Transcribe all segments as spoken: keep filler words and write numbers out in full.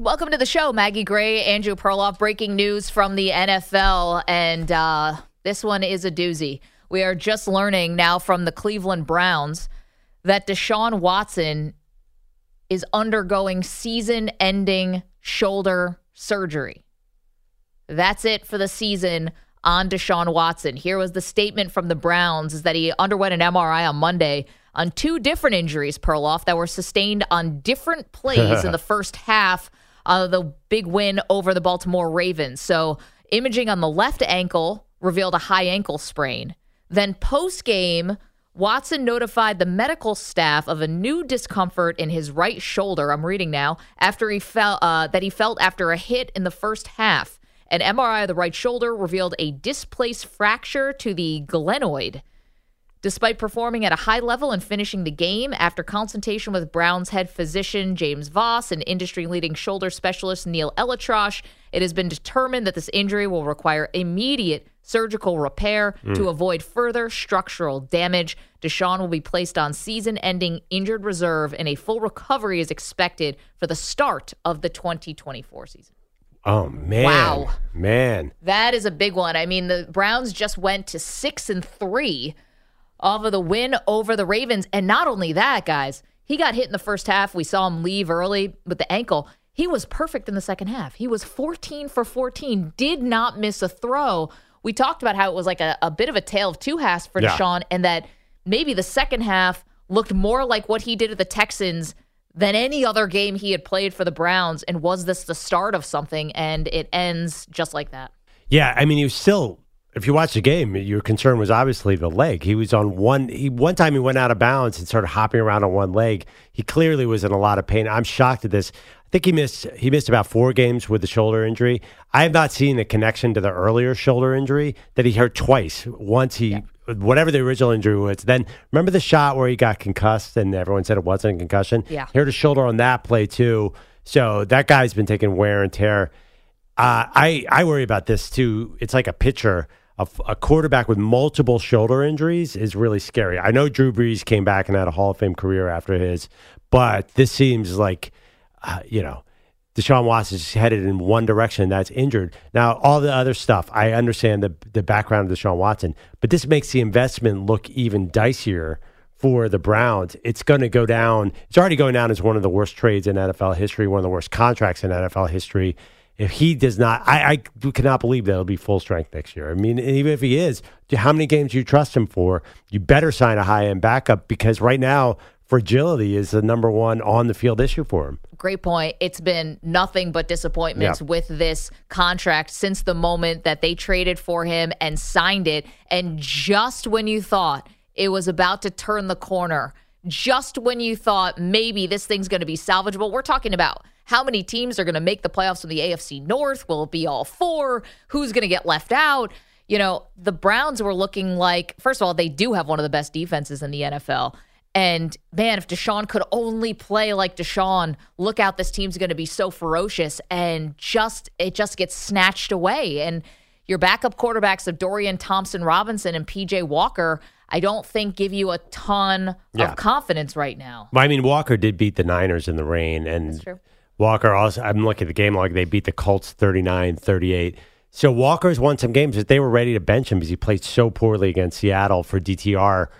Welcome to the show, Maggie Gray, Andrew Perloff. Breaking news from the N F L, and uh, this one is a doozy. We are just learning now from the Cleveland Browns that Deshaun Watson is undergoing season-ending shoulder surgery. That's it for the season on Deshaun Watson. Here was the statement from the Browns, is that he underwent an M R I on Monday on two different injuries, Perloff, that were sustained on different plays in the first half of the big win over the Baltimore Ravens. So imaging on the left ankle revealed a high ankle sprain. Then post-game, Watson notified the medical staff of a new discomfort in his right shoulder, I'm reading now, after he felt uh, that he felt after a hit in the first half. An M R I of the right shoulder revealed a displaced fracture to the glenoid. Despite performing at a high level and finishing the game, after consultation with Browns head physician James Voss and industry-leading shoulder specialist Neil Elitrosh, it has been determined that this injury will require immediate surgical repair mm. to avoid further structural damage. Deshaun will be placed on season-ending injured reserve, and a full recovery is expected for the start of the twenty twenty-four season. Oh, man. Wow. Man. That is a big one. I mean, the Browns just went to six and three. Off of the win over the Ravens. And not only that, guys, he got hit in the first half. We saw him leave early with the ankle. He was perfect in the second half. He was fourteen for fourteen, did not miss a throw. We talked about how it was like a, a bit of a tale of two halves for yeah. Deshaun, and that maybe the second half looked more like what he did at the Texans than any other game he had played for the Browns. And was this the start of something? And it ends just like that. Yeah, I mean, he was still... If you watch the game, your concern was obviously the leg. He was on one. He one time he went out of bounds and started hopping around on one leg. He clearly was in a lot of pain. I'm shocked at this. I think he missed. He missed about four games with the shoulder injury. I have not seen a connection to the earlier shoulder injury that he hurt twice. Once he, yeah. whatever the original injury was. Then remember the shot where he got concussed and everyone said it wasn't a concussion. Yeah, he hurt his shoulder on that play too. So that guy's been taking wear and tear. Uh, I I worry about this too. It's like a pitcher. A, a quarterback with multiple shoulder injuries is really scary. I know Drew Brees came back and had a Hall of Fame career after his, but this seems like, uh, you know, Deshaun Watson is headed in one direction. That's injured. Now, all the other stuff, I understand the the background of Deshaun Watson, but this makes the investment look even dicier for the Browns. It's going to go down. It's already going down as one of the worst trades in N F L history, one of the worst contracts in N F L history. If he does not, I, I cannot believe that he'll be full strength next year. I mean, even if he is, how many games do you trust him for? You better sign a high-end backup because right now, fragility is the number one on-the-field issue for him. Great point. It's been nothing but disappointments yeah. with this contract since the moment that they traded for him and signed it. And just when you thought it was about to turn the corner, just when you thought maybe this thing's going to be salvageable, we're talking about how many teams are going to make the playoffs in the A F C North? Will it be all four? Who's going to get left out? You know, the Browns were looking like, first of all, they do have one of the best defenses in the N F L. And, man, if Deshaun could only play like Deshaun, look out, this team's going to be so ferocious. And just it just gets snatched away. And your backup quarterbacks of Dorian Thompson-Robinson and P J. Walker, I don't think give you a ton yeah. of confidence right now. I mean, Walker did beat the Niners in the rain. And that's true. Walker also, I'm looking at the game log, they beat the Colts thirty-nine thirty-eight. So Walker's won some games that they were ready to bench him because he played so poorly against Seattle for D T R.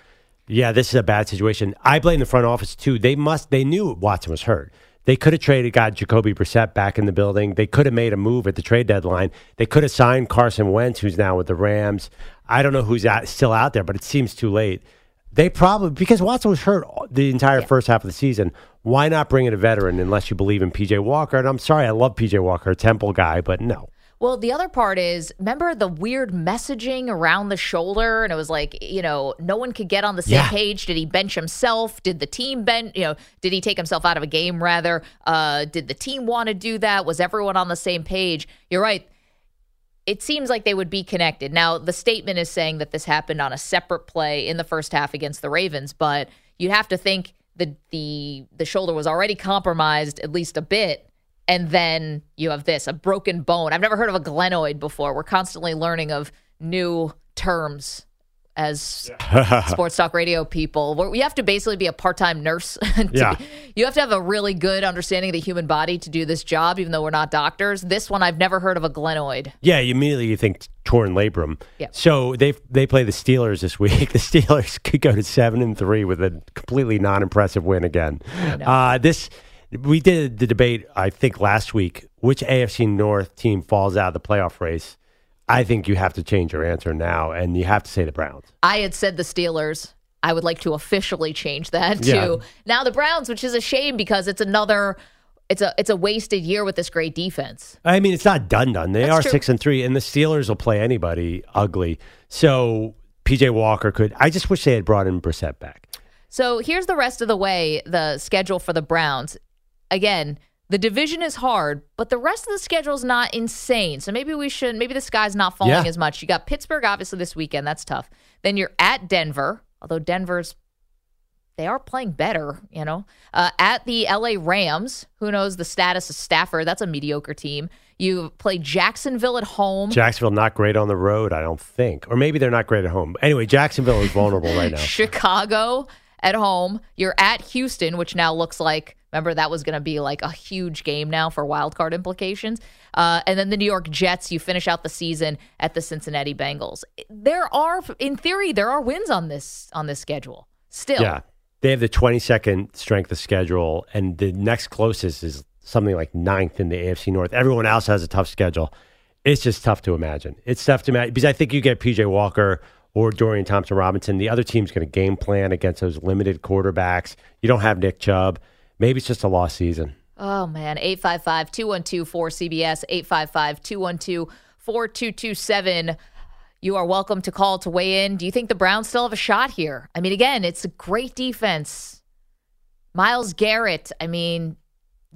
Yeah, this is a bad situation. I blame the front office too. They must, they knew Watson was hurt. They could have traded, got Jacoby Brissett back in the building. They could have made a move at the trade deadline. They could have signed Carson Wentz, who's now with the Rams. I don't know who's out, still out there, but it seems too late. They probably, because Watson was hurt the entire yeah. first half of the season, why not bring in a veteran unless you believe in P J. Walker? And I'm sorry, I love P J. Walker, Temple guy, but no. Well, the other part is, remember the weird messaging around the shoulder? And it was like, you know, no one could get on the same yeah. page. Did he bench himself? Did the team bench? You know, did he take himself out of a game, rather? Uh, did the team want to do that? Was everyone on the same page? You're right. It seems like they would be connected. Now, the statement is saying that this happened on a separate play in the first half against the Ravens, but you'd have to think the the the shoulder was already compromised at least a bit. And then you have this, a broken bone. I've never heard of a glenoid before. We're constantly learning of new terms as yeah. sports talk radio people. You have to basically be a part-time nurse. yeah. be, you have to have a really good understanding of the human body to do this job, even though we're not doctors. This one, I've never heard of a glenoid. Yeah, you immediately you think torn labrum. Yeah. So they they play the Steelers this week. The Steelers could go to seven and three with a completely non-impressive win again. Uh, this... We did the debate, I think, last week, which A F C North team falls out of the playoff race. I think you have to change your answer now, and you have to say the Browns. I had said the Steelers. I would like to officially change that to yeah. now the Browns, which is a shame because it's another, it's a it's a wasted year with this great defense. I mean, it's not done done. They That's are true. six and three, and the Steelers will play anybody ugly. So P J. Walker could. I just wish they had brought in Brissett back. So here's the rest of the way the schedule for the Browns. Again, the division is hard, but the rest of the schedule is not insane. So maybe we should, maybe the sky's not falling yeah. as much. You got Pittsburgh, obviously, this weekend. That's tough. Then you're at Denver, although Denver's, they are playing better, you know. Uh, at the L A Rams, who knows the status of Stafford? That's a mediocre team. You play Jacksonville at home. Jacksonville not great on the road, I don't think. Or maybe they're not great at home. Anyway, Jacksonville is vulnerable right now. Chicago at home. You're at Houston, which now looks like, remember, that was going to be like a huge game now for wild card implications. Uh, and then the New York Jets, you finish out the season at the Cincinnati Bengals. There are, in theory, there are wins on this on this schedule still. Yeah, they have the twenty-second strength of schedule, and the next closest is something like ninth in the A F C North. Everyone else has a tough schedule. It's just tough to imagine. It's tough to imagine because I think you get P J. Walker or Dorian Thompson-Robinson. The other team's going to game plan against those limited quarterbacks. You don't have Nick Chubb. Maybe it's just a lost season. Oh, man. eight five five, two one two, four C B S, eight five five, two one two, four two two seven. You are welcome to call to weigh in. Do you think the Browns still have a shot here? I mean, again, it's a great defense. Myles Garrett, I mean,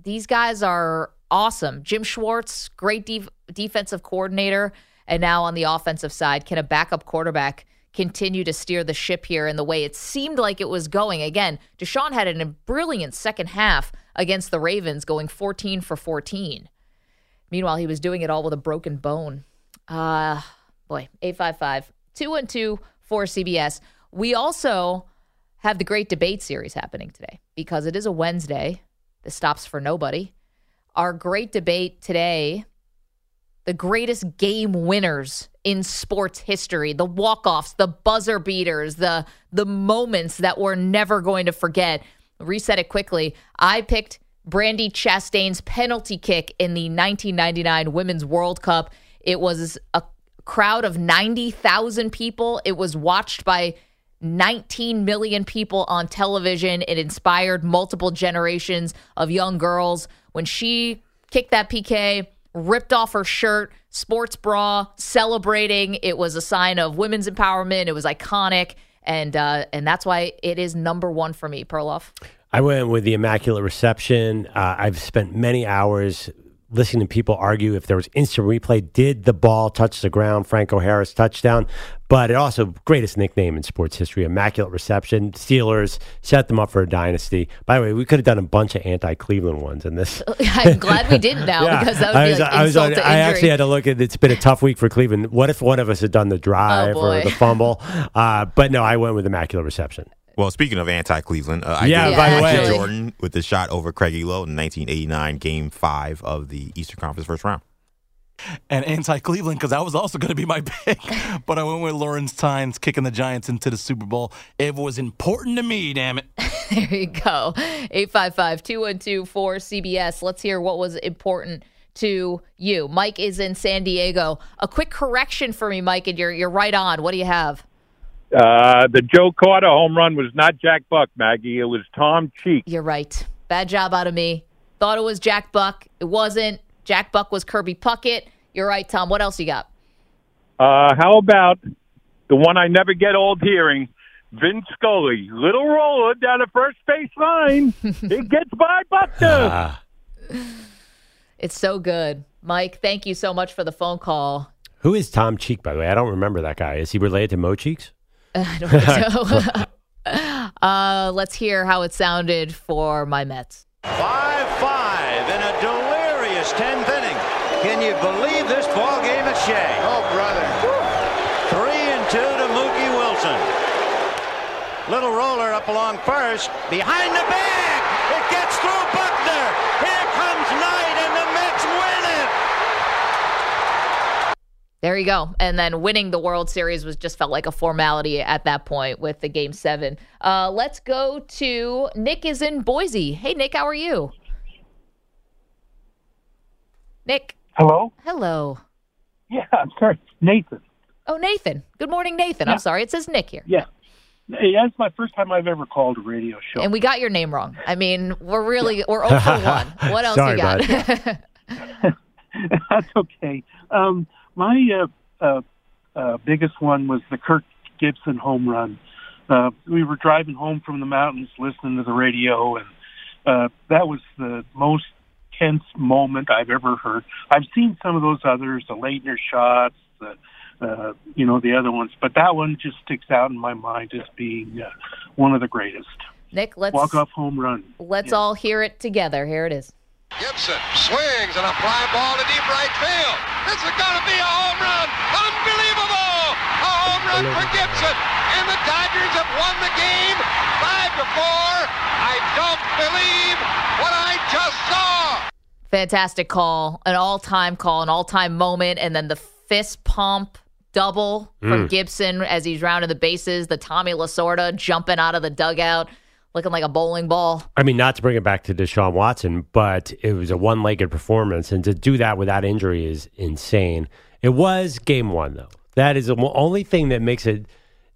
these guys are awesome. Jim Schwartz, great de- defensive coordinator. And now on the offensive side, can a backup quarterback continue to steer the ship here in the way it seemed like it was going? Again, Deshaun had a brilliant second half against the Ravens, going fourteen for fourteen. Meanwhile, he was doing it all with a broken bone. Uh, boy, eight five five, two one two, four C B S. We also have the great debate series happening today because it is a Wednesday. This stops for nobody. Our great debate today, the greatest game winners in sports history, the walk-offs, the buzzer beaters, the the moments that we're never going to forget. Reset it quickly. I picked Brandi Chastain's penalty kick in the nineteen ninety-nine Women's World Cup. It was a crowd of ninety thousand people. It was watched by nineteen million people on television. It inspired multiple generations of young girls. When she kicked that P K, ripped off her shirt, sports bra, celebrating. It was a sign of women's empowerment. It was iconic, and uh, and that's why it is number one for me, Perloff. I went with the Immaculate Reception. Uh, I've spent many hours listening to people argue if there was instant replay. Did the ball touch the ground? Franco Harris touchdown. But it also, greatest nickname in sports history, Immaculate Reception. Steelers set them up for a dynasty. By the way, we could have done a bunch of anti-Cleveland ones in this. I'm glad we didn't now yeah. because that would I was, be like I insult was, to injury. I actually had to look at, it's been a tough week for Cleveland. What if one of us had done the drive oh, or the fumble? Uh, but no, I went with Immaculate Reception. Well, speaking of anti-Cleveland, uh, I yeah, did by the way, Jordan with the shot over Craig Elo in nineteen eighty-nine, Game Five of the Eastern Conference First Round. and anti-Cleveland because that was also going to be my pick. But I went with Lawrence Tynes kicking the Giants into the Super Bowl. It was important to me, damn it. There you go. eight five five, two one two, four C B S. Let's hear what was important to you. Mike is in San Diego. A quick correction for me, Mike, and you're you're right on. What do you have? Uh, the Joe Carter home run was not Jack Buck, Maggie. It was Tom Cheek. You're right. Bad job out of me. Thought it was Jack Buck. It wasn't. Jack Buck was Kirby Puckett. You're right, Tom. What else you got? Uh, how about the one I never get old hearing, Vince Scully. Little roller down the first base line. It gets by Buckner. It's so good. Mike, thank you so much for the phone call. Who is Tom Cheek, by the way? I don't remember that guy. Is he related to Mo Cheeks? I don't think so. uh, let's hear how it sounded for my Mets. five five in a delirious tenth inning. Can you believe this ball game at Shea? Oh, brother. three and two to Mookie Wilson. Little roller up along first. Behind the bag. It gets through Buckner. Here comes Knight, and the Mets win it. There you go. And then winning the World Series was just felt like a formality at that point with the Game seven. Uh, let's go to Nick is in Boise. Hey, Nick, how are you? Nick. Hello. Hello. Yeah, I'm sorry. Nathan. Oh, Nathan. Good morning, Nathan. Yeah. I'm sorry. It says Nick here. Yeah. Yeah, it's my first time I've ever called a radio show. And we got your name wrong. I mean, we're really, we're oh for one. What else Sorry, you got? That's okay. Um, my uh, uh, uh, biggest one was the Kirk Gibson home run. Uh, we were driving home from the mountains listening to the radio, and uh, that was the most tense moment I've ever heard. I've seen some of those others, the Leitner shots, the Uh, you know, the other ones. But that one just sticks out in my mind as being uh, one of the greatest. Nick, let's... Walk-off home run. Let's yeah. all hear it together. Here it is. Gibson swings and a fly ball to deep right field. This is going to be a home run. Unbelievable! A home run for Gibson. And the Dodgers have won the game five to four. I don't believe what I just saw. Fantastic call. An all-time call, an all-time moment. And then the fist pump. Double for mm. Gibson as he's rounding the bases. The Tommy Lasorda jumping out of the dugout, looking like a bowling ball. I mean, not to bring it back to Deshaun Watson, but it was a one-legged performance, and to do that without injury is insane. It was game one, though. That is the only thing that makes it.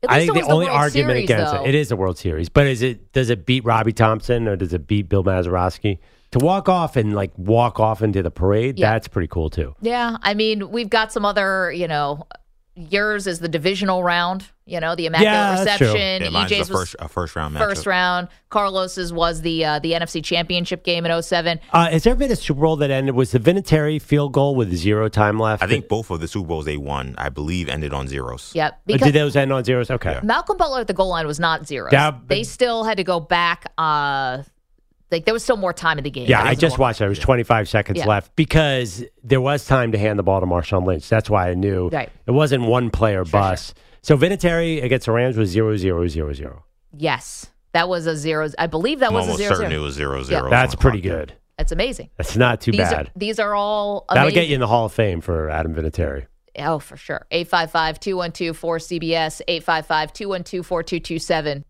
I think the only argument against it. It is a World Series, but is it? Does it beat Robbie Thompson or does it beat Bill Mazeroski? To walk off and, like, walk off into the parade, yeah. That's pretty cool, too. Yeah, I mean, we've got some other, you know. Yours is the divisional round, you know, the Immaculate yeah, Reception. Yeah, mine's E J's a first, a first round matchup. First round. Carlos's was the uh, the N F C Championship game in oh seven. Uh, has there been a Super Bowl that ended? Was the Vinatieri field goal with zero time left? I think both of the Super Bowls they won, I believe, ended on zeros. Yep. Because oh, did those end on zeros? Okay. Yeah. Malcolm Butler at the goal line was not zeros. That, they still had to go back. Uh, like there was still more time in the game. Yeah, I just watched it. There was twenty-five seconds yeah. left because there was time to hand the ball to Marshawn Lynch. That's why I knew right. It wasn't one player sure, bust. Sure. So Vinatieri against the Rams was zero zero zero zero. Yes, that was a zero. I believe that I'm was a zero. I'm certain zero. It was zero zero. Yeah. That's pretty good. That's amazing. That's not too these bad. Are, these are all amazing. That'll get you in the Hall of Fame for Adam Vinatieri. Oh, for sure. eight five five, two one two, four C B S, eight five five, two one two, four two two seven.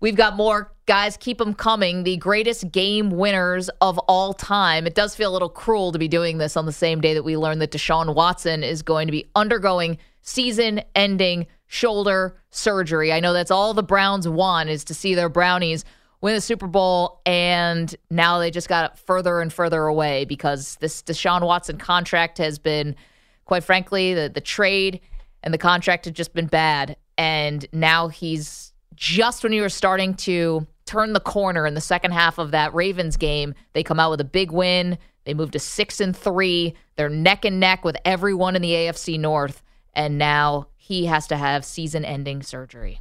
We've got more, guys. Keep them coming. The greatest game winners of all time. It does feel a little cruel to be doing this on the same day that we learned that Deshaun Watson is going to be undergoing season-ending shoulder surgery. I know that's all the Browns want is to see their Brownies win the Super Bowl, and now they just got further and further away because this Deshaun Watson contract has been, quite frankly, the, the trade and the contract have just been bad, and now he's... Just when you were starting to turn the corner in the second half of that Ravens game, they come out with a big win. They move to six and three. They're neck and neck with everyone in the A F C North, and now he has to have season-ending surgery.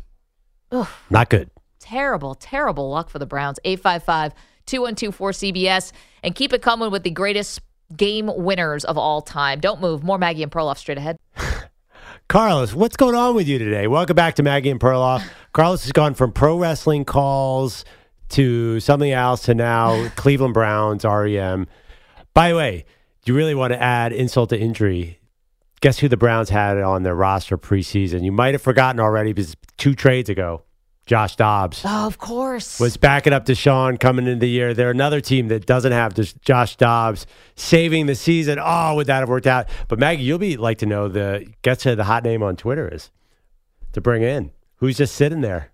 Ugh. Not good. Terrible, terrible luck for the Browns. eight five five, two one two, four C B S, and keep it coming with the greatest game winners of all time. Don't move. More Maggie and Perloff straight ahead. Carlos, what's going on with you today? Welcome back to Maggie and Perloff. Carlos has gone from pro wrestling calls to something else to now Cleveland Browns, R E M. By the way, you really want to add insult to injury. Guess who the Browns had on their roster preseason? You might have forgotten already because two trades ago, Josh Dobbs. Oh, of course. Was backing up Deshaun coming into the year. They're another team that doesn't have Josh Dobbs saving the season. Oh, would that have worked out? But Maggie, you'll be like to know the guess who the hot name on Twitter is to bring in. Who's just sitting there?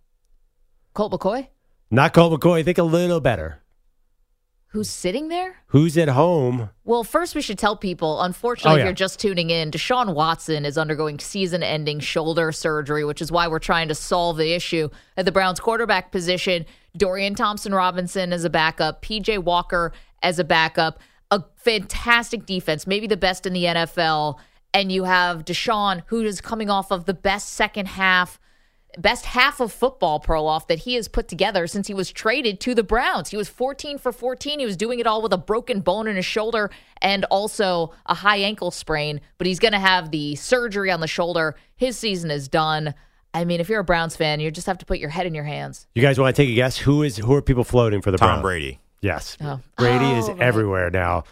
Colt McCoy? Not Colt McCoy. Think a little better. Who's sitting there? Who's at home? Well, first we should tell people, unfortunately, oh, yeah. if you're just tuning in, Deshaun Watson is undergoing season-ending shoulder surgery, which is why we're trying to solve the issue at the Browns quarterback position. Dorian Thompson-Robinson as a backup, P J. Walker as a backup, a fantastic defense, maybe the best in the N F L, and you have Deshaun, who is coming off of the best second half best half of football Perloff that he has put together since he was traded to the Browns. He was fourteen for fourteen. He was doing it all with a broken bone in his shoulder and also a high ankle sprain, but he's going to have the surgery on the shoulder. His season is done. I mean, if you're a Browns fan, you just have to put your head in your hands. You guys want to take a guess? Who is who are people floating for the Tom Browns? Tom Brady. Yes. Oh. Brady oh, is right. everywhere now.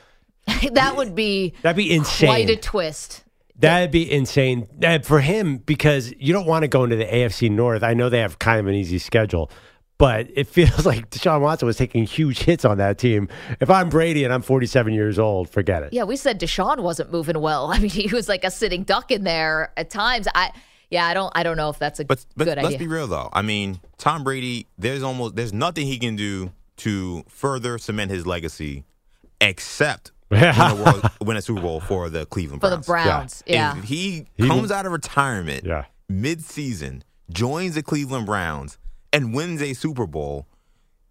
That would be, That'd be insane. Quite a twist. That'd be insane for him because you don't want to go into the A F C North. I know they have kind of an easy schedule, but it feels like Deshaun Watson was taking huge hits on that team. If I'm Brady and I'm forty-seven years old, forget it. Yeah, we said Deshaun wasn't moving well. I mean, he was like a sitting duck in there at times. I yeah, I don't I don't know if that's a but, but good idea. But let's be real though. I mean, Tom Brady, there's almost there's nothing he can do to further cement his legacy except win, a world, win a Super Bowl for the Cleveland Browns. For the Browns, yeah. yeah. If he comes out of retirement yeah. mid-season, joins the Cleveland Browns, and wins a Super Bowl,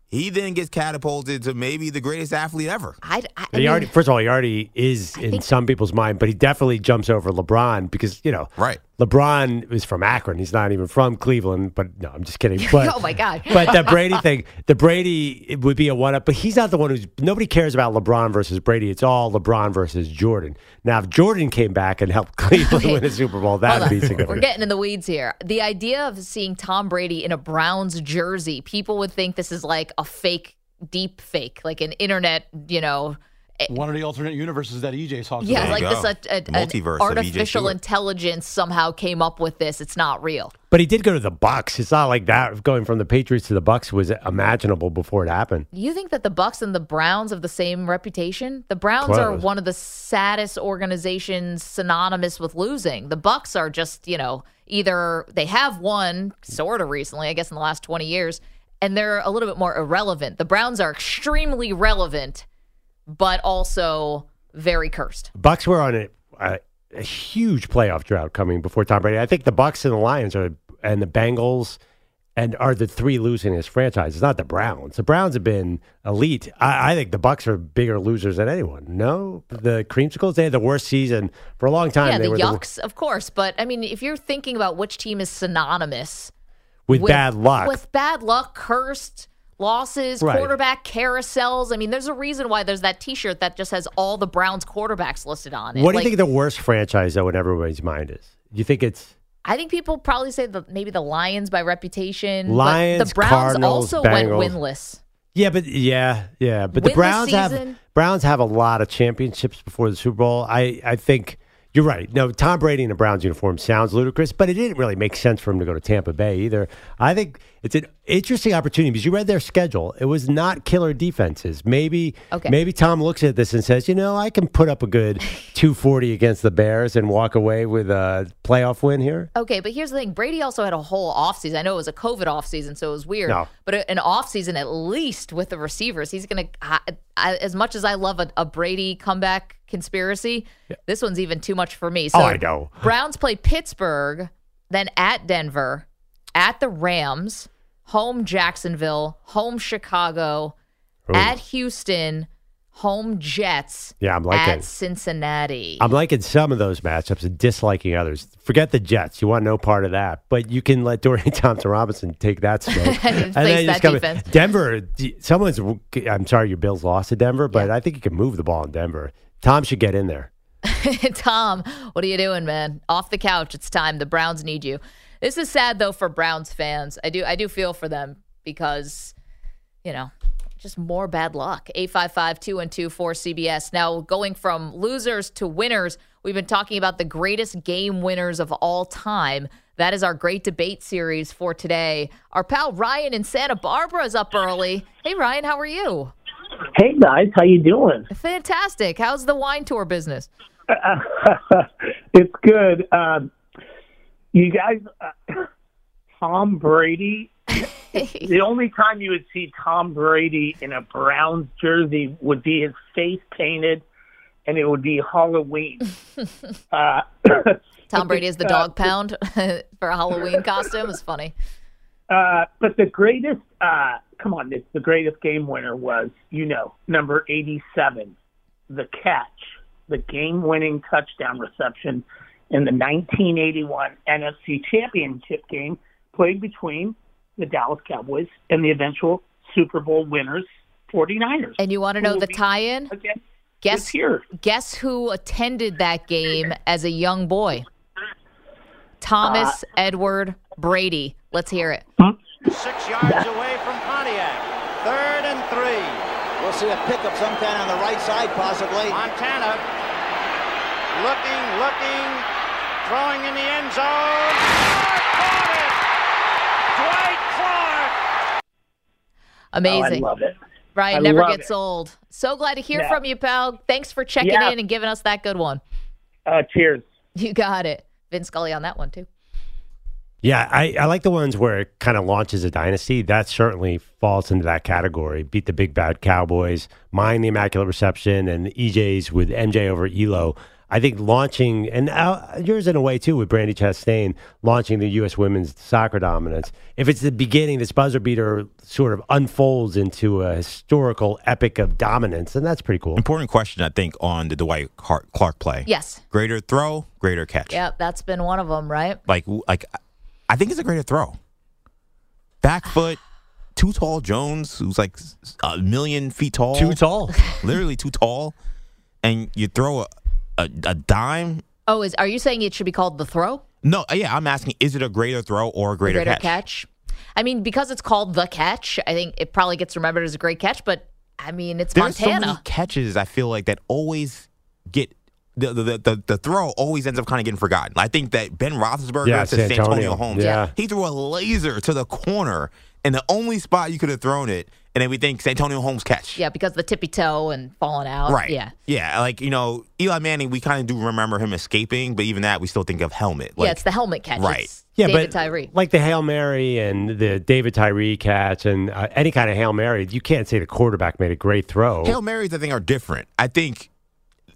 he then gets catapulted to maybe the greatest athlete ever. I, I, he already, first of all, he already is I in think, some people's mind, but he definitely jumps over LeBron because, you know, right. LeBron is from Akron. He's not even from Cleveland, but no, I'm just kidding. But, oh, my God. But the Brady thing, the Brady it would be a one-up, but he's not the one who's – nobody cares about LeBron versus Brady. It's all LeBron versus Jordan. Now, if Jordan came back and helped Cleveland okay. win a Super Bowl, that would be significant. We're getting in the weeds here. The idea of seeing Tom Brady in a Browns jersey, people would think this is like a fake, deep fake, like an internet, you know – one of the alternate universes that E J talked yeah, about. Yeah, like this a, a, multiverse an artificial intelligence somehow came up with this. It's not real. But he did go to the Bucks. It's not like that. Going from the Patriots to the Bucks was imaginable before it happened. You think that the Bucks and the Browns have the same reputation? The Browns Close. are one of the saddest organizations synonymous with losing. The Bucks are just, you know, either they have won sort of recently, I guess in the last twenty years, and they're a little bit more irrelevant. The Browns are extremely relevant, but also very cursed. Bucks were on a, a, a huge playoff drought coming before Tom Brady. I think the Bucks and the Lions are, and the Bengals and are the three losingest franchises. Not the Browns. The Browns have been elite. I, I think the Bucks are bigger losers than anyone. No, the Creamsicles, they had the worst season for a long time. Yeah, they the were Yucks, the, of course. But I mean, if you're thinking about which team is synonymous with, with bad luck, with bad luck, cursed. Losses, right. quarterback carousels. I mean, there's a reason why there's that T-shirt that just has all the Browns quarterbacks listed on it. What do like, you think the worst franchise, though, in everybody's mind is? You think it's... I think people probably say the, maybe the Lions by reputation. Lions, but the Browns Cardinals, also Bengals. went winless. Yeah, but yeah, yeah. But Win the Browns have Browns have a lot of championships before the Super Bowl. I, I think... You're right. No, Tom Brady in a Browns uniform sounds ludicrous, but it didn't really make sense for him to go to Tampa Bay either. I think it's an interesting opportunity because you read their schedule. It was not killer defenses. Maybe okay. maybe Tom looks at this and says, you know, I can put up a good two forty against the Bears and walk away with a playoff win here. Okay, but here's the thing. Brady also had a whole offseason. I know it was a COVID offseason, so it was weird. No. But an offseason at least with the receivers. He's going to, as much as I love a, a Brady comeback conspiracy, yeah. this one's even too much for me. So oh, I know. Browns play Pittsburgh, then at Denver, at the Rams, home Jacksonville, home Chicago, Ooh. at Houston, home Jets, yeah, I'm liking, at Cincinnati. I'm liking some of those matchups and disliking others. Forget the Jets. You want no part of that. But you can let Dorian Thompson-Robinson take that smoke. and then that defense. Come, Denver, someone's, I'm sorry your Bills lost to Denver, but yeah. I think you can move the ball in Denver. Tom should get in there. Tom, what are you doing, man? Off the couch. It's time. The Browns need you. This is sad, though, for Browns fans. I do I do feel for them because, you know, just more bad luck. eight five five, two one two, four C B S. Now, going from losers to winners, we've been talking about the greatest game winners of all time. That is our great debate series for today. Our pal Ryan in Santa Barbara is up early. Hey, Ryan, how are you? Hey, guys. How you doing? Fantastic. How's the wine tour business? It's good. Um, you guys, uh, Tom Brady, the only time you would see Tom Brady in a Browns jersey would be his face painted, and it would be Halloween. uh, Tom Brady is the dog pound for a Halloween costume. It's funny. Uh, but the greatest, uh, come on, the greatest game winner was, you know, number eighty-seven, the catch, the game-winning touchdown reception in the nineteen eighty-one N F C Championship game played between the Dallas Cowboys and the eventual Super Bowl winners, forty-niners. And you want to know the tie-in? Okay. Guess, guess who attended that game as a young boy? Thomas uh, Edward Brady. Let's hear it. Huh? Six yards away from Pontiac. Third and three. We'll see a pickup sometime on the right side, possibly. Montana looking, looking, throwing in the end zone. Clark caught it! Dwight Clark! Amazing. Oh, I love it. Ryan, I never gets it. Old. So glad to hear yeah. from you, pal. Thanks for checking yeah. in and giving us that good one. Uh, cheers. You got it. Vince Scully on that one, too. Yeah, I, I like the ones where it kind of launches a dynasty. That certainly falls into that category. Beat the Big Bad Cowboys, mine the Immaculate Reception, and the E Js with M J over Elo. I think launching, and yours in a way, too, with Brandi Chastain, launching the U S women's soccer dominance. If it's the beginning, this buzzer beater sort of unfolds into a historical epic of dominance, and that's pretty cool. Important question, I think, on the Dwight Clark play. Yes. Greater throw, greater catch. Yep, that's been one of them, right? Like, like I think it's a greater throw. Back foot. Too tall Jones, who's like a million feet tall. Too tall. Literally too tall. And you throw a... A, a dime? Oh, is are you saying it should be called the throw? No, yeah, I'm asking, is it a greater throw or a greater, a greater catch? catch? I mean, because it's called the catch, I think it probably gets remembered as a great catch, but, I mean, it's There's Montana. There's so many catches, I feel like, that always get, the the, the, the, the throw always ends up kind of getting forgotten. I think that Ben Roethlisberger yeah, to Santonio. Santonio Holmes, yeah. he threw a laser to the corner, and the only spot you could have thrown it, and then we think Santonio Holmes catch. Yeah, because the tippy toe and falling out. Right. Yeah. Yeah, like, you know, Eli Manning, we kind of do remember him escaping, but even that, we still think of helmet. Like, yeah, it's the helmet catch. Right. It's yeah, David but Tyree. Like the Hail Mary and the David Tyree catch and uh, any kind of Hail Mary, you can't say the quarterback made a great throw. Hail Marys, I think, are different. I think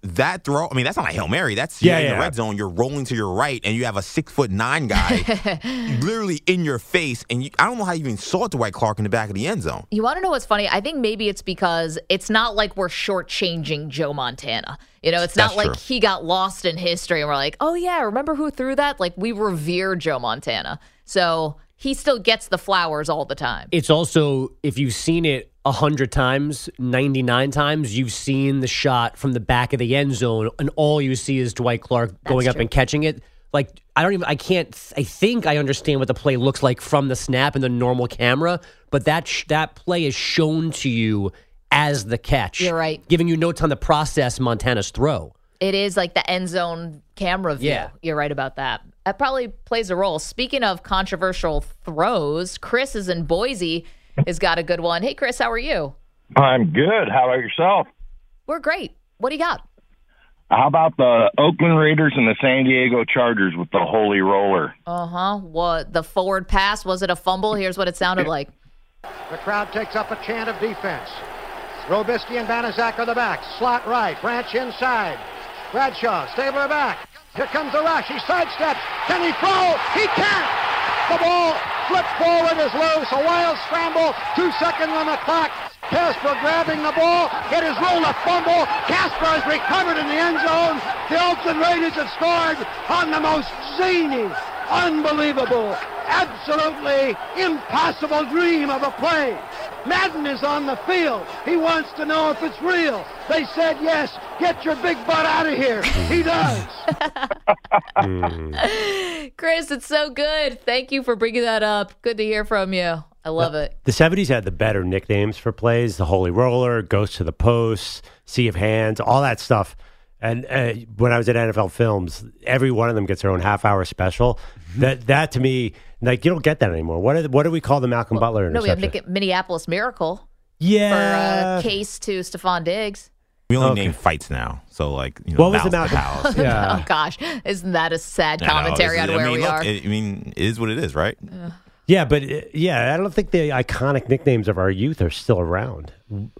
that throw, I mean, that's not a Hail Mary. That's yeah, in yeah. the red zone. You're rolling to your right, and you have a six-foot-nine guy literally in your face. And you, I don't know how you even saw Dwight Clark in the back of the end zone. You want to know what's funny? I think maybe it's because it's not like we're shortchanging Joe Montana. You know, it's not that's like true. He got lost in history, and we're like, oh, yeah, remember who threw that? Like, we revere Joe Montana. So he still gets the flowers all the time. It's also, if you've seen it, one hundred times, ninety-nine times, you've seen the shot from the back of the end zone, and all you see is Dwight Clark That's going up true. and catching it. Like, I don't even, I can't, I think I understand what the play looks like from the snap in the normal camera, but that sh- that play is shown to you as the catch. You're right. Giving you notes on the process Montana's throw. It is like the end zone camera view. Yeah. You're right about that. That probably plays a role. Speaking of controversial throws, Chris is in Boise. Has got a good one. Hey, Chris, how are you? I'm good. How about yourself? We're great. What do you got? How about the Oakland Raiders and the San Diego Chargers with the Holy Roller? Uh-huh. What, the forward pass? Was it a fumble? Here's what it sounded like. The crowd takes up a chant of defense. Robisky and Banaszak are the back. Slot right. Branch inside. Bradshaw, Stabler back. Here comes the rush. He sidesteps. Can he throw? He can't. The ball flipped forward is loose. A wild scramble. Two seconds on the clock. Casper grabbing the ball. It is ruled a fumble. Casper is recovered in the end zone. The Oakland Raiders have scored on the most zany, unbelievable, absolutely impossible dream of a play. Madden is on the field. He wants to know if it's real. They said yes. Get your big butt out of here. He does. Chris, it's so good. Thank you for bringing that up. Good to hear from you. I I love the, it. The seventies had the better nicknames for plays. The Holy Roller, Ghost to the Post, Sea of Hands, all that stuff. And uh, when I was at N F L Films, every one of them gets their own half-hour special. Mm-hmm. That that to me, like, you don't get that anymore. What are, what do we call the Malcolm well, Butler interception? No, we have Minneapolis Miracle. Yeah. For a case to Stephon Diggs. We only okay. name fights now. So, like, you know, what was the Malcolm? House. Yeah. Oh, gosh. Isn't that a sad commentary on where I mean, we look, are? It, I mean, it is what it is, right? Yeah. Yeah, but yeah, I don't think the iconic nicknames of our youth are still around.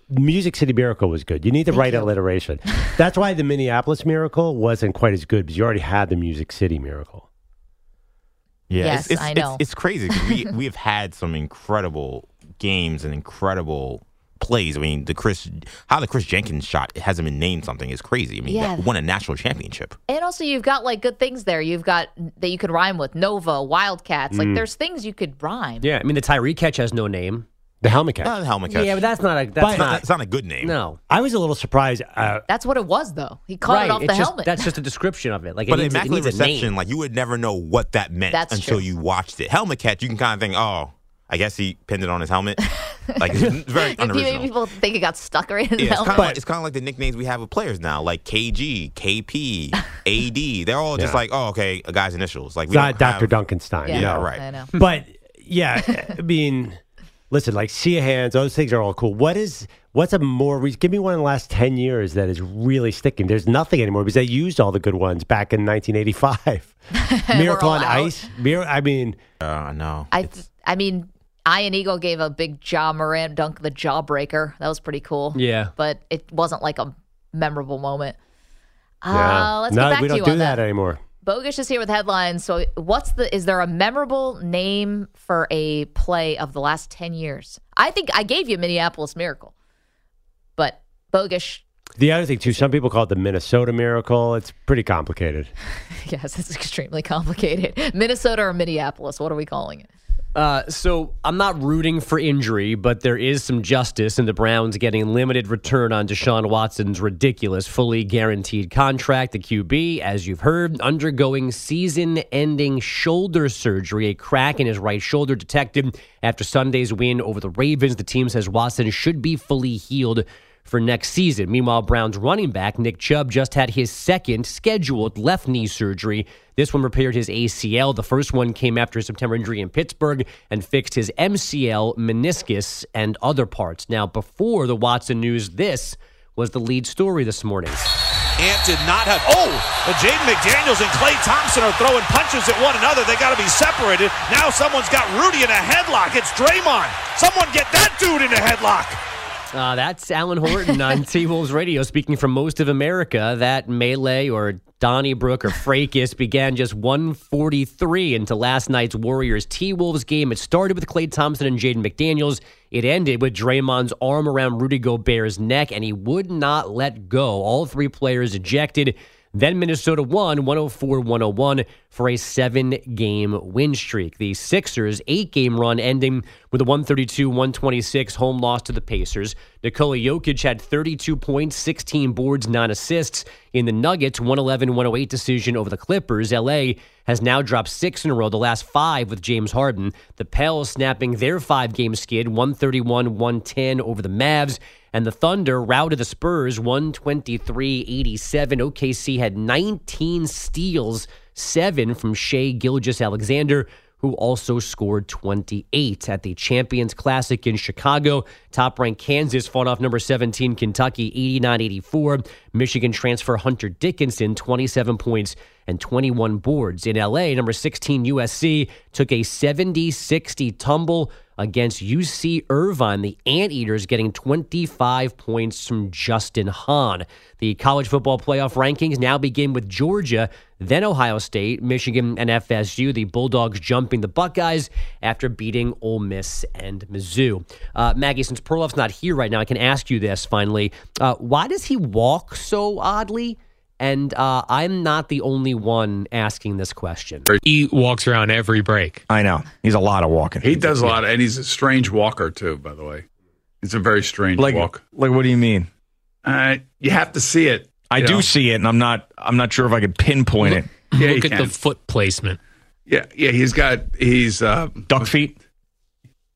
Music City Miracle was good. You need the Thank right you. alliteration. That's why the Minneapolis Miracle wasn't quite as good, because you already had the Music City Miracle. Yeah, yes, it's, it's, I know. It's, it's crazy. We we've had some incredible games and incredible plays. I mean, the Chris how the Chris Jenkins shot hasn't been named something is crazy. I mean, yeah. That won a national championship. And also, you've got like good things there. You've got that you could rhyme with Nova, Wildcats. Mm. Like, there's things you could rhyme. Yeah, I mean, the Tyree catch has no name. The helmet catch. Not the helmet catch. Yeah, but that's not a. That's but, not. That's not a good name. No, I was a little surprised. Uh, that's what it was, though. He called right, it off the just, helmet. That's just a description of it. Like, but it needs, immaculate it reception, like you would never know what that meant that's until true. you watched it. Helmet catch, you can kind of think, oh, I guess he pinned it on his helmet. Like, it's very unoriginal. People think it got stuck right in his yeah, helmet. It's kind, of like, it's kind of like the nicknames we have with players now, like K G, K P, A D. They're all yeah. just like, oh, okay, a guy's initials. Like, we it's not have, Doctor Duncanstein. Yeah, yeah, right. I know. But, yeah, I mean, listen, like, Sea of Hands, those things are all cool. What is, what's a more, give me one in the last ten years that is really sticking. There's nothing anymore because they used all the good ones back in nineteen eighty-five. Miracle on Ice. Mir- I mean. Uh, no. I th- I mean, Ian Eagle gave a big Ja Morant dunk, the jawbreaker. That was pretty cool. Yeah. But it wasn't like a memorable moment. Uh, yeah. Let's no, get back to you on that. We don't do that anymore. Bogusch is here with headlines. So what's the? Is there a memorable name for a play of the last ten years? I think I gave you Minneapolis Miracle. But Bogusch. The other thing, too, some people call it the Minnesota Miracle. It's pretty complicated. Yes, it's extremely complicated. Minnesota or Minneapolis, what are we calling it? Uh, so I'm not rooting for injury, but there is some justice in the Browns getting limited return on Deshaun Watson's ridiculous, fully guaranteed contract. The Q B, as you've heard, undergoing season-ending shoulder surgery, a crack in his right shoulder detected after Sunday's win over the Ravens. The team says Watson should be fully healed for next season. Meanwhile, Browns running back Nick Chubb just had his second scheduled left knee surgery. This one repaired his A C L. The first one came after his September injury in Pittsburgh and fixed his M C L, meniscus, and other parts. Now, before the Watson news, this was the lead story this morning. Ant did not have... Oh! Jaden McDaniels and Klay Thompson are throwing punches at one another. They got to be separated. Now someone's got Rudy in a headlock. It's Draymond. Someone get that dude in a headlock. Uh, that's Alan Horton on T-Wolves Radio, speaking for most of America. That melee or Donnybrook or fracas began just one forty-three into last night's Warriors T-Wolves game. It started with Klay Thompson and Jaden McDaniels. It ended with Draymond's arm around Rudy Gobert's neck, and he would not let go. All three players ejected. Then Minnesota won one oh four to one oh one for a seven-game win streak. The Sixers' eight-game run ending with a one thirty-two to one twenty-six home loss to the Pacers. Nikola Jokic had thirty-two points, sixteen boards, nine assists. In the Nuggets' one eleven to one oh eight decision over the Clippers, L A has now dropped six in a row, the last five with James Harden. The Pels snapping their five-game skid, one thirty-one to one ten over the Mavs. And the Thunder routed the Spurs, one twenty-three to eighty-seven. O K C had nineteen steals, seven from Shai Gilgeous-Alexander, who also scored twenty-eight. At the Champions Classic in Chicago, top-ranked Kansas fought off number seventeen Kentucky, eighty-nine to eighty-four. Michigan transfer Hunter Dickinson, twenty-seven points and twenty-one boards. In L A, number sixteen U S C took a seventy sixty tumble against U C Irvine. The Anteaters getting twenty-five points from Justin Hahn. The college football playoff rankings now begin with Georgia, then Ohio State, Michigan, and F S U. The Bulldogs jumping the Buckeyes after beating Ole Miss and Mizzou. Uh, Maggie, since Perloff's not here right now, I can ask you this finally. Uh, why does he walk so oddly? And uh, I'm not the only one asking this question. He walks around every break. I know. He's a lot of walking. He does a lot. Of, and he's a strange walker, too, by the way. It's a very strange like, walk. Like, what do you mean? Uh, you have to see it. I do know? see it, and I'm not I'm not sure if I could pinpoint look, it. Yeah, look at can. the foot placement. Yeah, yeah, he's got, he's... Uh, duck feet?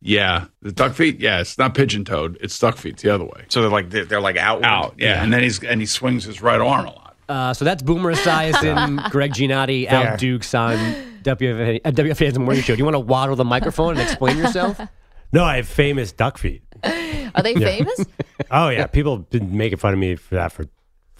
Yeah, the duck feet. Yeah, it's not pigeon toed. It's duck feet. It's the other way. So they're like they're like outward. out. Yeah. yeah, and then he's and he swings his right arm a lot. Uh, so that's Boomer Esiason, Greg Giannotti, Fair. Al Dukes on W F A, uh, W F A's Morning Show. Do you want to waddle the microphone and explain yourself? No, I have famous duck feet. Are they yeah. famous? Oh, yeah. People have been making fun of me for that for a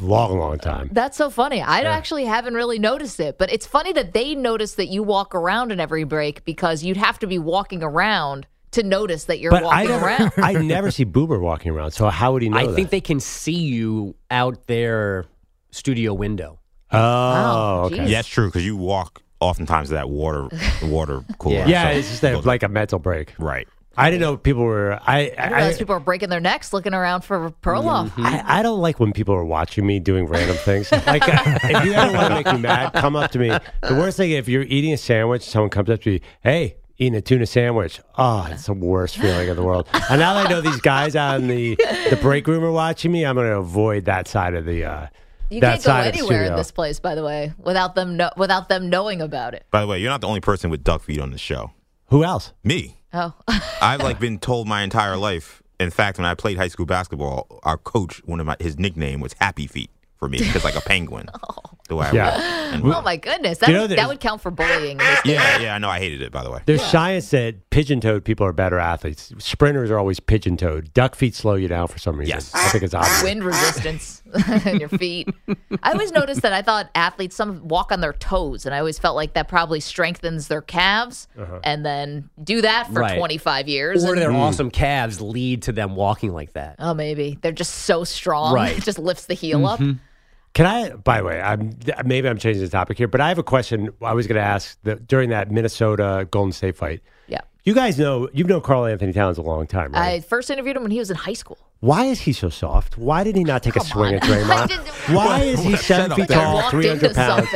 long, long time. That's so funny. I yeah. actually haven't really noticed it, but it's funny that they notice that you walk around in every break because you'd have to be walking around to notice that you're but walking I never, around. I never see Boomer walking around, so how would he know I that? think they can see you out their studio window. Oh, oh okay. Geez. Yeah, it's true, because you walk oftentimes to that water, the water cooler. Yeah, yeah so it's just a, like a mental break. Right. I didn't know people were. I, I, I realize people are breaking their necks looking around for Perloff. Mm-hmm. I, I don't like when people are watching me doing random things. Like, uh, if you ever want to make me mad, come up to me. The worst thing, if you're eating a sandwich, someone comes up to you, hey, eating a tuna sandwich. Oh, it's the worst feeling in the world. And now that I know these guys out in the, the break room are watching me, I'm going to avoid that side of the. Uh, You that can't go anywhere in this place, by the way, without them no- without them knowing about it. By the way, you're not the only person with duck feet on the show. Who else? Me. Oh. I've like been told my entire life. In fact, when I played high school basketball, our coach, one of my his nickname was Happy Feet for me because like a penguin. oh. The way I yeah. was. Oh my goodness, that, you know, that would count for bullying. Yeah, yeah, I know. I hated it. By the way, there's yeah. science that pigeon-toed people are better athletes. Sprinters are always pigeon-toed. Duck feet slow you down for some reason. Yes. I think it's obvious. Wind resistance in your feet. I always noticed that. I thought athletes some walk on their toes, and I always felt like that probably strengthens their calves, uh-huh. and then do that for right. twenty-five years. Or and, their mm. awesome calves lead to them walking like that. Oh, maybe they're just so strong. Right. It just lifts the heel mm-hmm. up. Can I, by the way, I'm, maybe I'm changing the topic here, but I have a question I was going to ask the, during that Minnesota-Golden State fight. Yeah. You guys know, you've known Carl Anthony Towns a long time, right? I first interviewed him when he was in high school. Why is he so soft? Why did he not take Come a swing on. at Draymond? Why is he seven feet tall, three hundred pounds?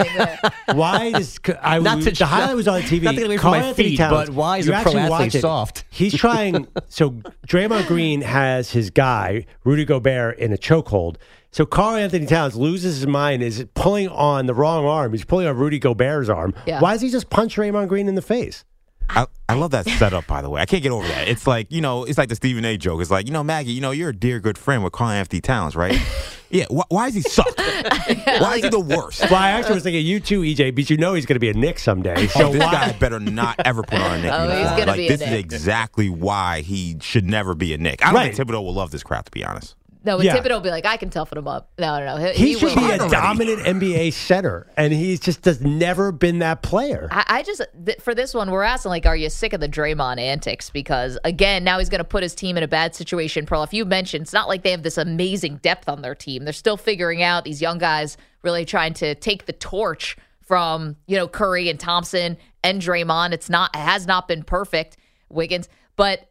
Why is, I, not to, the highlight was on T V. Not to leave my feet, Towns, but why is a pro athlete soft? He's trying, so Draymond Green has his guy, Rudy Gobert, in a chokehold. So Carl Anthony Towns loses his mind, is pulling on the wrong arm. He's pulling on Rudy Gobert's arm. Yeah. Why does he just punch Draymond Green in the face? I, I love that setup, by the way. I can't get over that. It's like, you know, it's like the Stephen A. joke. It's like, you know, Maggie, you know, you're a dear good friend with Carl Anthony Towns, right? Yeah, wh- why is he suck? Why is he the worst? Well, I actually was thinking, you too, E J, but you know he's going to be a Knick someday. So oh, this why? guy better not ever put on a Knick. Oh, he's going like, to be a Knick. This is exactly why he should never be a Knick. I don't right. think Thibodeau will love this crap, to be honest. No, yeah. Thibodeau will be like, I can toughen him up. No, no, no. He, he should be a dominant N B A center, and he just has never been that player. I, I just, th- for this one, we're asking, like, are you sick of the Draymond antics? Because, again, now he's going to put his team in a bad situation. Pearl, if you mentioned, it's not like they have this amazing depth on their team. They're still figuring out these young guys really trying to take the torch from, you know, Curry and Thompson and Draymond. It's not, it has not been perfect, Wiggins. But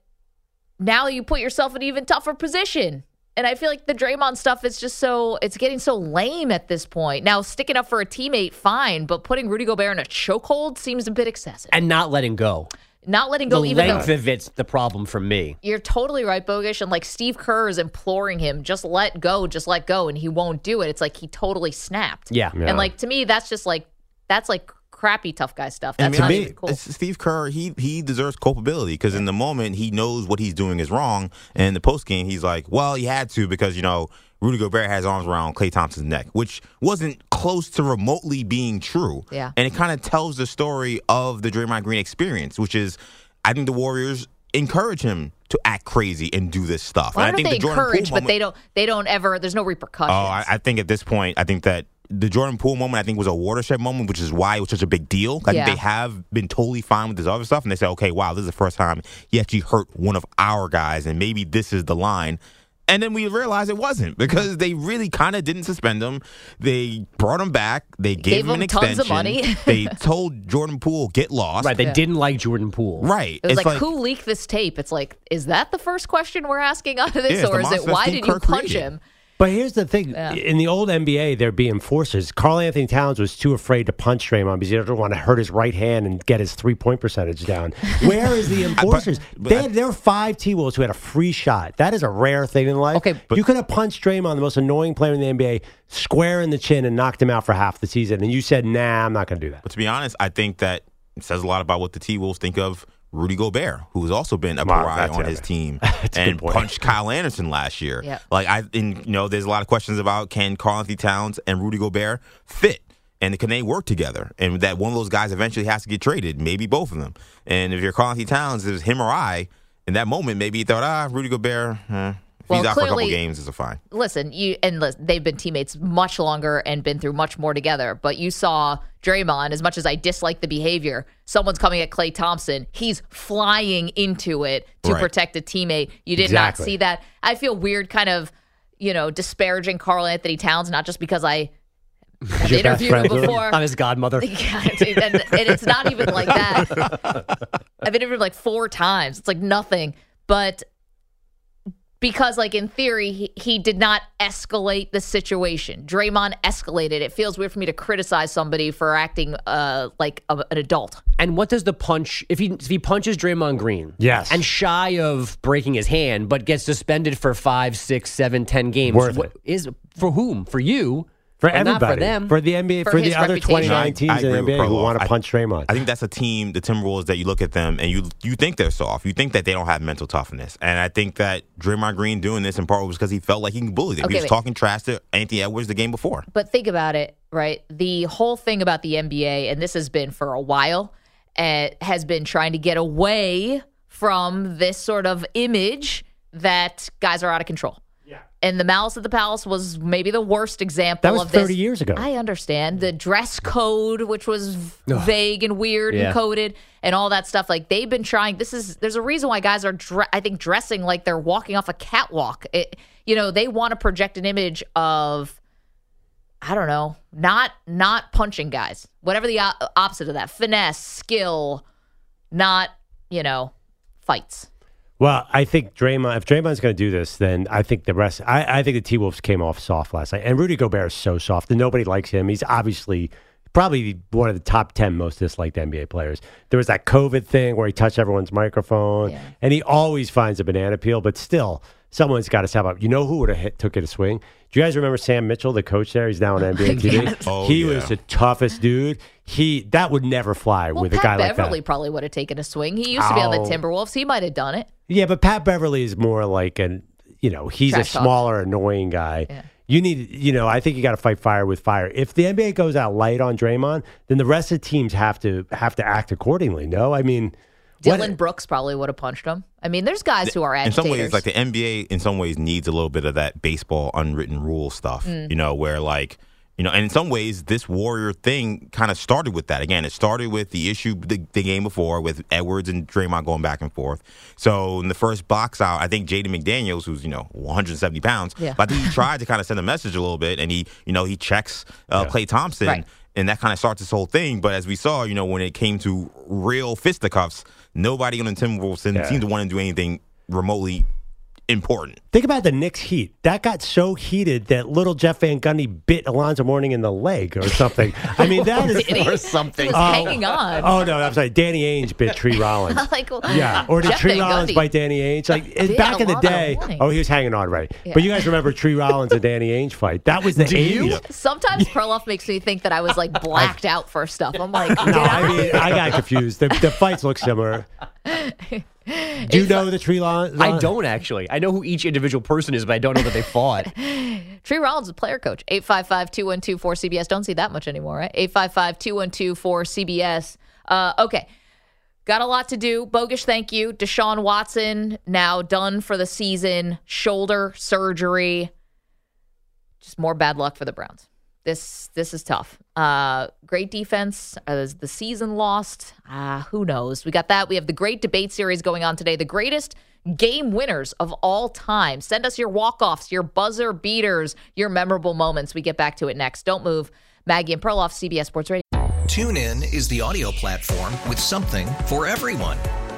now you put yourself in an even tougher position. And I feel like the Draymond stuff is just so, it's getting so lame at this point. Now, sticking up for a teammate, fine, but putting Rudy Gobert in a chokehold seems a bit excessive. And not letting go. Not letting go the even though. The length of it's the problem for me. You're totally right, Bogish. And like Steve Kerr is imploring him, just let go, just let go. And he won't do it. It's like he totally snapped. Yeah. yeah. And like, to me, that's just like, that's like crappy tough guy stuff. That's I mean, not to me, even cool. Steve Kerr, he he deserves culpability because in the moment he knows what he's doing is wrong, and in the post game he's like, well, he had to because you know Rudy Gobert has arms around Klay Thompson's neck, which wasn't close to remotely being true. Yeah, and it kind of tells the story of the Draymond Green experience, which is I think the Warriors encourage him to act crazy and do this stuff. Well, and I, I think they the encourage, but they don't. They don't ever. There's no repercussions. Oh, I, I think at this point, I think that. The Jordan Poole moment, I think, was a watershed moment, which is why it was such a big deal. Like, yeah. They have been totally fine with this other stuff, and they say, okay, wow, this is the first time he actually hurt one of our guys, and maybe this is the line. And then we realized it wasn't because they really kind of didn't suspend him. They brought him back. They gave, gave him an extension. Tons of money. They told Jordan Poole, get lost. Right. They yeah. didn't like Jordan Poole. Right. It was it's like, like, who leaked this tape? It's like, is that the first question we're asking out of this? Yeah, or is it, why did Kirk you punch him? But here's the thing. Yeah. In the old N B A, there'd be enforcers. Carl Anthony Towns was too afraid to punch Draymond because he didn't want to hurt his right hand and get his three-point percentage down. Where is the enforcers? but, but, they had, there were five T-Wolves who had a free shot. That is a rare thing in life. Okay, but, you could have punched Draymond, the most annoying player in the N B A, square in the chin and knocked him out for half the season. And you said, nah, I'm not going to do that. But to be honest, I think that it says a lot about what the T-Wolves think of Rudy Gobert, who's also been a wow, pariah on his team and punched Kyle Anderson last year. Yep. Like I, and, you know, there's a lot of questions about can Karl-Anthony Towns and Rudy Gobert fit, and can they work together? And that one of those guys eventually has to get traded, maybe both of them. And if you're Karl-Anthony Towns, it's him or I. In that moment, maybe he thought, ah, Rudy Gobert. Eh. Well, he's out clearly, for a couple games is a fine. Listen, you and listen, they've been teammates much longer and been through much more together. But you saw Draymond, as much as I dislike the behavior, someone's coming at Klay Thompson. He's flying into it to right. protect a teammate. You did exactly. not see that. I feel weird kind of, you know, disparaging Karl-Anthony Towns, not just because I have interviewed him before. I'm his godmother. Yeah, dude, and, and it's not even like that. I've interviewed him like four times. It's like nothing. But... because, like, in theory, he, he did not escalate the situation. Draymond escalated. It feels weird for me to criticize somebody for acting uh, like a, an adult. And what does the punch... If he if he punches Draymond Green yes. and shy of breaking his hand, but gets suspended for five, six, seven, ten games... Worth what, it. Is, for whom? For you... For everybody. Not for them. For the N B A, for, for the other twenty-nine teams in the N B A who want to punch Draymond. I think that's a team, the Timberwolves, that you look at them and you you think they're soft. You think that they don't have mental toughness. And I think that Draymond Green doing this in part was because he felt like he can bully them. Okay, he was wait. talking trash to Anthony Edwards the game before. But think about it, right? The whole thing about the N B A, and this has been for a while, uh, has been trying to get away from this sort of image that guys are out of control. And the Malice at the Palace was maybe the worst example of this. That was thirty years ago. I understand. The dress code, which was Ugh. vague and weird yeah. and coded and all that stuff. Like, they've been trying. This is, there's a reason why guys are, dre- I think, dressing like they're walking off a catwalk. It, you know, they want to project an image of, I don't know, not not punching guys. Whatever the o- opposite of that. Finesse, skill, not, you know, fights. Well, I think Draymond, if Draymond's going to do this, then I think the rest, I, I think the T-Wolves came off soft last night. And Rudy Gobert is so soft that nobody likes him. He's obviously probably one of the top ten most disliked N B A players. There was that COVID thing where he touched everyone's microphone, yeah. and he always finds a banana peel, but still, someone's got to step up. You know who would have hit, took it a swing? Do you guys remember Sam Mitchell, the coach there? He's now on N B A T V. Yes. Oh, he yeah. was the toughest dude. He That would never fly well, with Pat a guy Beverly like that. Pat Beverly probably would have taken a swing. He used oh. to be on the Timberwolves. He might have done it. Yeah, but Pat Beverly is more like an, you know, he's Trash a smaller, talk. annoying guy. Yeah. You need, you know, I think you got to fight fire with fire. If the N B A goes out light on Draymond, then the rest of the teams have to have to act accordingly. No, I mean... Dylan what? Brooks probably would have punched him. I mean, there's guys who are agitators. In some ways, like the N B A, in some ways, needs a little bit of that baseball unwritten rule stuff, mm. you know, where like, you know, and in some ways, this Warrior thing kind of started with that. Again, it started with the issue the, the game before with Edwards and Draymond going back and forth. So in the first box out, I think Jaden McDaniels, who's, you know, one hundred seventy pounds, yeah. but I think he tried to kind of send a message a little bit, and he, you know, he checks uh, yeah. Klay Thompson. Right. And that kind of starts this whole thing. But as we saw, you know, when it came to real fisticuffs, nobody on the Timberwolves yeah. seemed to want to do anything remotely important. Think about the Knicks heat. That got so heated that little Jeff Van Gundy bit Alonzo Mourning in the leg or something. I mean, that is... or something. He was oh, hanging on. Oh, no, I'm sorry. Danny Ainge bit Tree Rollins. like, well, yeah, or did Jeff Tree Van Rollins Gundy. bite Danny Ainge? Like it, Back in the day... Oh, he was hanging on, right. Yeah. But you guys remember Tree Rollins and Danny Ainge fight. That was the eighties. Sometimes Perloff makes me think that I was, like, blacked out for stuff. I'm like... No, I? I mean, I got confused. The, the fights look similar. Do you it's know like, the Tree Rollins? I don't actually. I know who each individual person is, but I don't know that they fought. Tree Rollins is a player coach. eight five five, two one two, four C B S. Don't see that much anymore, right? eight five five, two one two, four C B S. Uh, okay. Got a lot to do. Bogish, thank you. Deshaun Watson, now done for the season. Shoulder surgery. Just more bad luck for the Browns. This this is tough. Uh, great defense. Uh, is the season lost? Uh, who knows? We got that. We have the great debate series going on today. The greatest game winners of all time. Send us your walk-offs, your buzzer beaters, your memorable moments. We get back to it next. Don't move. Maggie and Perloff, C B S Sports Radio. TuneIn is the audio platform with something for everyone.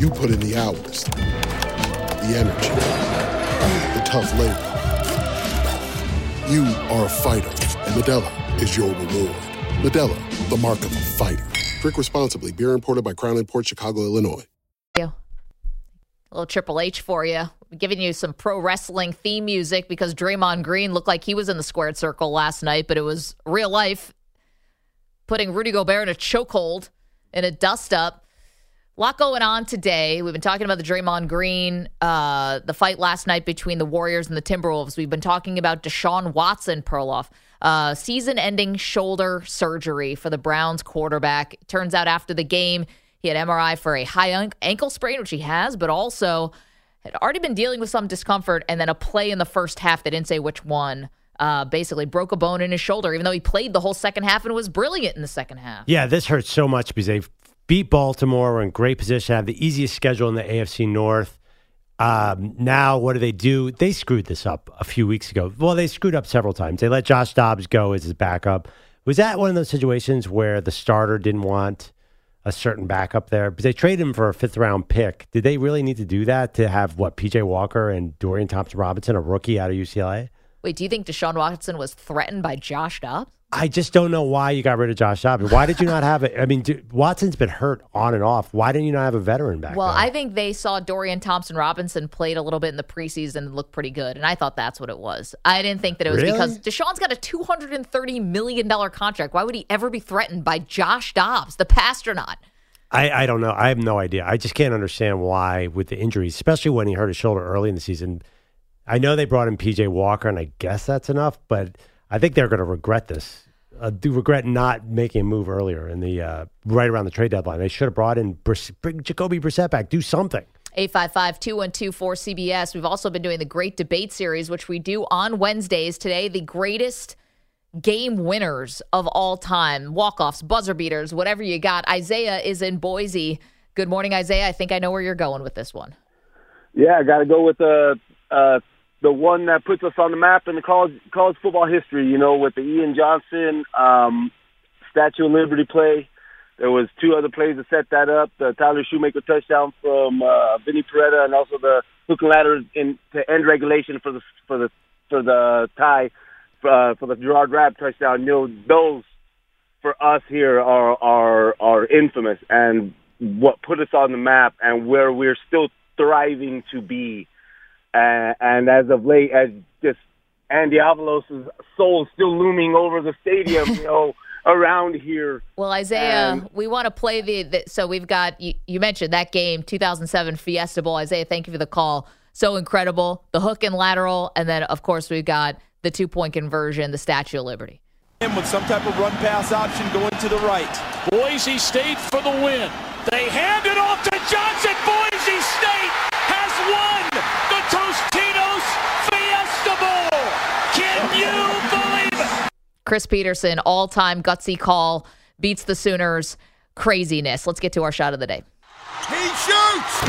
You put in the hours, the energy, the tough labor. You are a fighter, and Modelo is your reward. Modelo, the mark of a fighter. Drink responsibly. Beer imported by Crown Imports, Chicago, Illinois. A little Triple H for you. I'm giving you some pro wrestling theme music because Draymond Green looked like he was in the squared circle last night, but it was real life, putting Rudy Gobert in a chokehold and a dust-up. A lot going on today. We've been talking about the Draymond Green, uh, the fight last night between the Warriors and the Timberwolves. We've been talking about Deshaun Watson, Perloff. Uh, season-ending shoulder surgery for the Browns quarterback. It turns out after the game, he had M R I for a high un- ankle sprain, which he has, but also had already been dealing with some discomfort, and then a play in the first half, they didn't say which one, Uh, basically broke a bone in his shoulder, even though he played the whole second half and was brilliant in the second half. Yeah, this hurts so much because they've beat Baltimore. We're in great position. Have the easiest schedule in the A F C North. Um, now, what do they do? They screwed this up a few weeks ago. Well, they screwed up several times. They let Josh Dobbs go as his backup. Was that one of those situations where the starter didn't want a certain backup there? But they traded him for a fifth-round pick. Did they really need to do that to have, what, P J. Walker and Dorian Thompson-Robinson, a rookie out of U C L A? Wait, do you think Deshaun Watson was threatened by Josh Dobbs? I just don't know why you got rid of Josh Dobbs. Why did you not have it? I mean, dude, Watson's been hurt on and off. Why didn't you not have a veteran back Well, there? I think they saw Dorian Thompson-Robinson played a little bit in the preseason and looked pretty good, and I thought that's what it was. I didn't think that it was really? Because Deshaun's got a two hundred thirty million dollars contract. Why would he ever be threatened by Josh Dobbs, the pastronaut? I, I don't know. I have no idea. I just can't understand why with the injuries, especially when he hurt his shoulder early in the season. I know they brought in P J. Walker, and I guess that's enough, but I think they're going to regret this. Uh, do regret not making a move earlier in the uh, right around the trade deadline. They should have brought in Briss- bring Jacoby Brissett back. Do something. eight five five, two one two, four C B S. We've also been doing the Great Debate Series, which we do on Wednesdays. Today, the greatest game winners of all time. Walk-offs, buzzer beaters, whatever you got. Isaiah is in Boise. Good morning, Isaiah. I think I know where you're going with this one. Yeah, I got to go with the uh, uh... the one that puts us on the map in the college, college football history, you know, with the Ian Johnson um, Statue of Liberty play. There was two other plays that set that up, the Tyler Shoemaker touchdown from uh, Vinny Peretta, and also the hook and ladder in, to end regulation for the for the, for the tie uh, for the Gerard Rapp touchdown. You know, those for us here are, are, are infamous and what put us on the map and where we're still thriving to be. Uh, and as of late, as just Andy Avalos' soul still looming over the stadium, you know, around here. Well, Isaiah, and we want to play the, the – so we've got you, – you mentioned that game, two thousand seven Fiesta Bowl. Isaiah, thank you for the call. So incredible. The hook and lateral, and then, of course, we've got the two-point conversion, the Statue of Liberty. And with some type of run-pass option going to the right. Boise State for the win. They hand it off to Johnson. Boise State has won the Tostitos Fiesta Bowl. Can you believe it? Chris Peterson, all-time gutsy call, beats the Sooners. Craziness. Let's get to our shot of the day. He shoots! He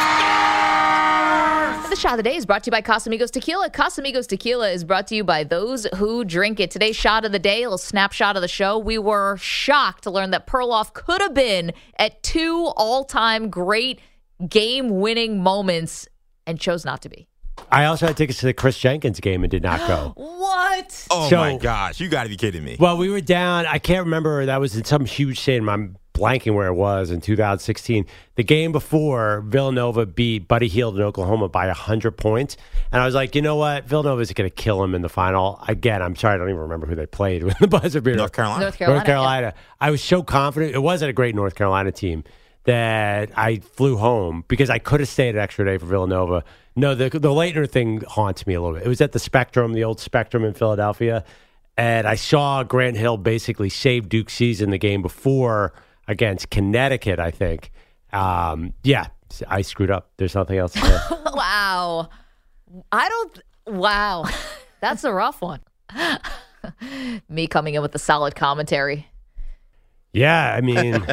scores! The shot of the day is brought to you by Casamigos Tequila. Casamigos Tequila is brought to you by those who drink it. Today's shot of the day, a little snapshot of the show. We were shocked to learn that Perloff could have been at two all-time great game-winning moments and chose not to be. I also had tickets to the Chris Jenkins game and did not go. What? Oh, so, my gosh. You got to be kidding me. Well, we were down. I can't remember. That was in some huge stadium. I'm blanking where it was in two thousand sixteen. The game before, Villanova beat Buddy Hield in Oklahoma by one hundred points. And I was like, you know what? Villanova's going to kill him in the final. Again, I'm sorry. I don't even remember who they played with the buzzer beater. North Carolina. North Carolina. North Carolina. Yeah. I was so confident. It wasn't a great North Carolina team. that I flew home because I could have stayed an extra day for Villanova. No, the the later thing haunts me a little bit. It was at the Spectrum, the old Spectrum in Philadelphia, and I saw Grant Hill basically save Duke's season the game before against Connecticut, I think. Um, yeah, I screwed up. There's nothing else to say. Wow. I don't... Wow. That's a rough one. Me coming in with a solid commentary. Yeah, I mean,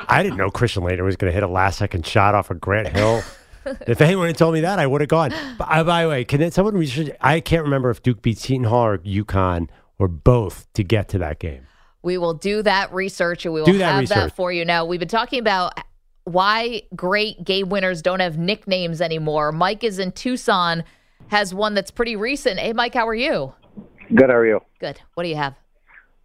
I didn't know Christian Laettner was going to hit a last-second shot off of Grant Hill. If anyone had told me that, I would have gone. By, by the way, can someone research? I can't remember if Duke beat Seton Hall or UConn or both to get to that game. We will do that research, and we will do that have research. that for you. Now, we've been talking about why great game winners don't have nicknames anymore. Mike is in Tucson, has one that's pretty recent. Hey, Mike, how are you? Good, how are you? Good. What do you have?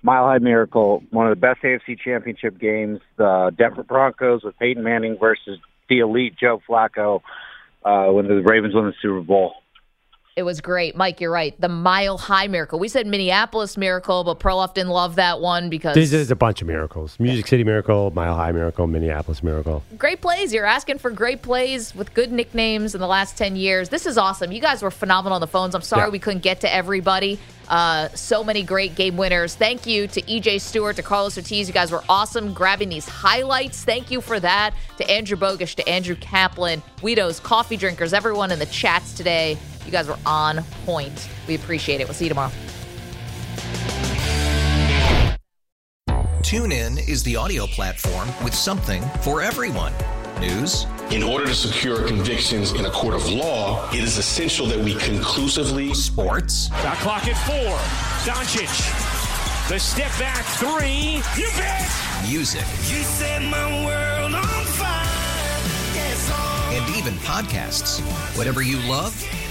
Mile High Miracle, one of the best A F C championship games, the Denver Broncos with Peyton Manning versus the elite Joe Flacco uh, when the Ravens won the Super Bowl. It was great. Mike, you're right. The Mile High Miracle. We said Minneapolis Miracle, but Perloff didn't love that one because... There's a bunch of miracles. Music City Miracle, Mile High Miracle, Minneapolis Miracle. Great plays. You're asking for great plays with good nicknames in the last ten years. This is awesome. You guys were phenomenal on the phones. I'm sorry yeah. we couldn't get to everybody. Uh, so many great game winners. Thank you to E J Stewart, to Carlos Ortiz. You guys were awesome grabbing these highlights. Thank you for that. To Andrew Bogish, to Andrew Kaplan, Guido's, Coffee Drinkers, everyone in the chats today. You guys were on point. We appreciate it. We'll see you tomorrow. TuneIn is the audio platform with something for everyone. News. In order to secure convictions in a court of law, it is essential that we conclusively. Sports. The clock at four. Doncic. The step back three. You bet. Music. You set my world on fire. Yes, oh. And even podcasts. Whatever you love.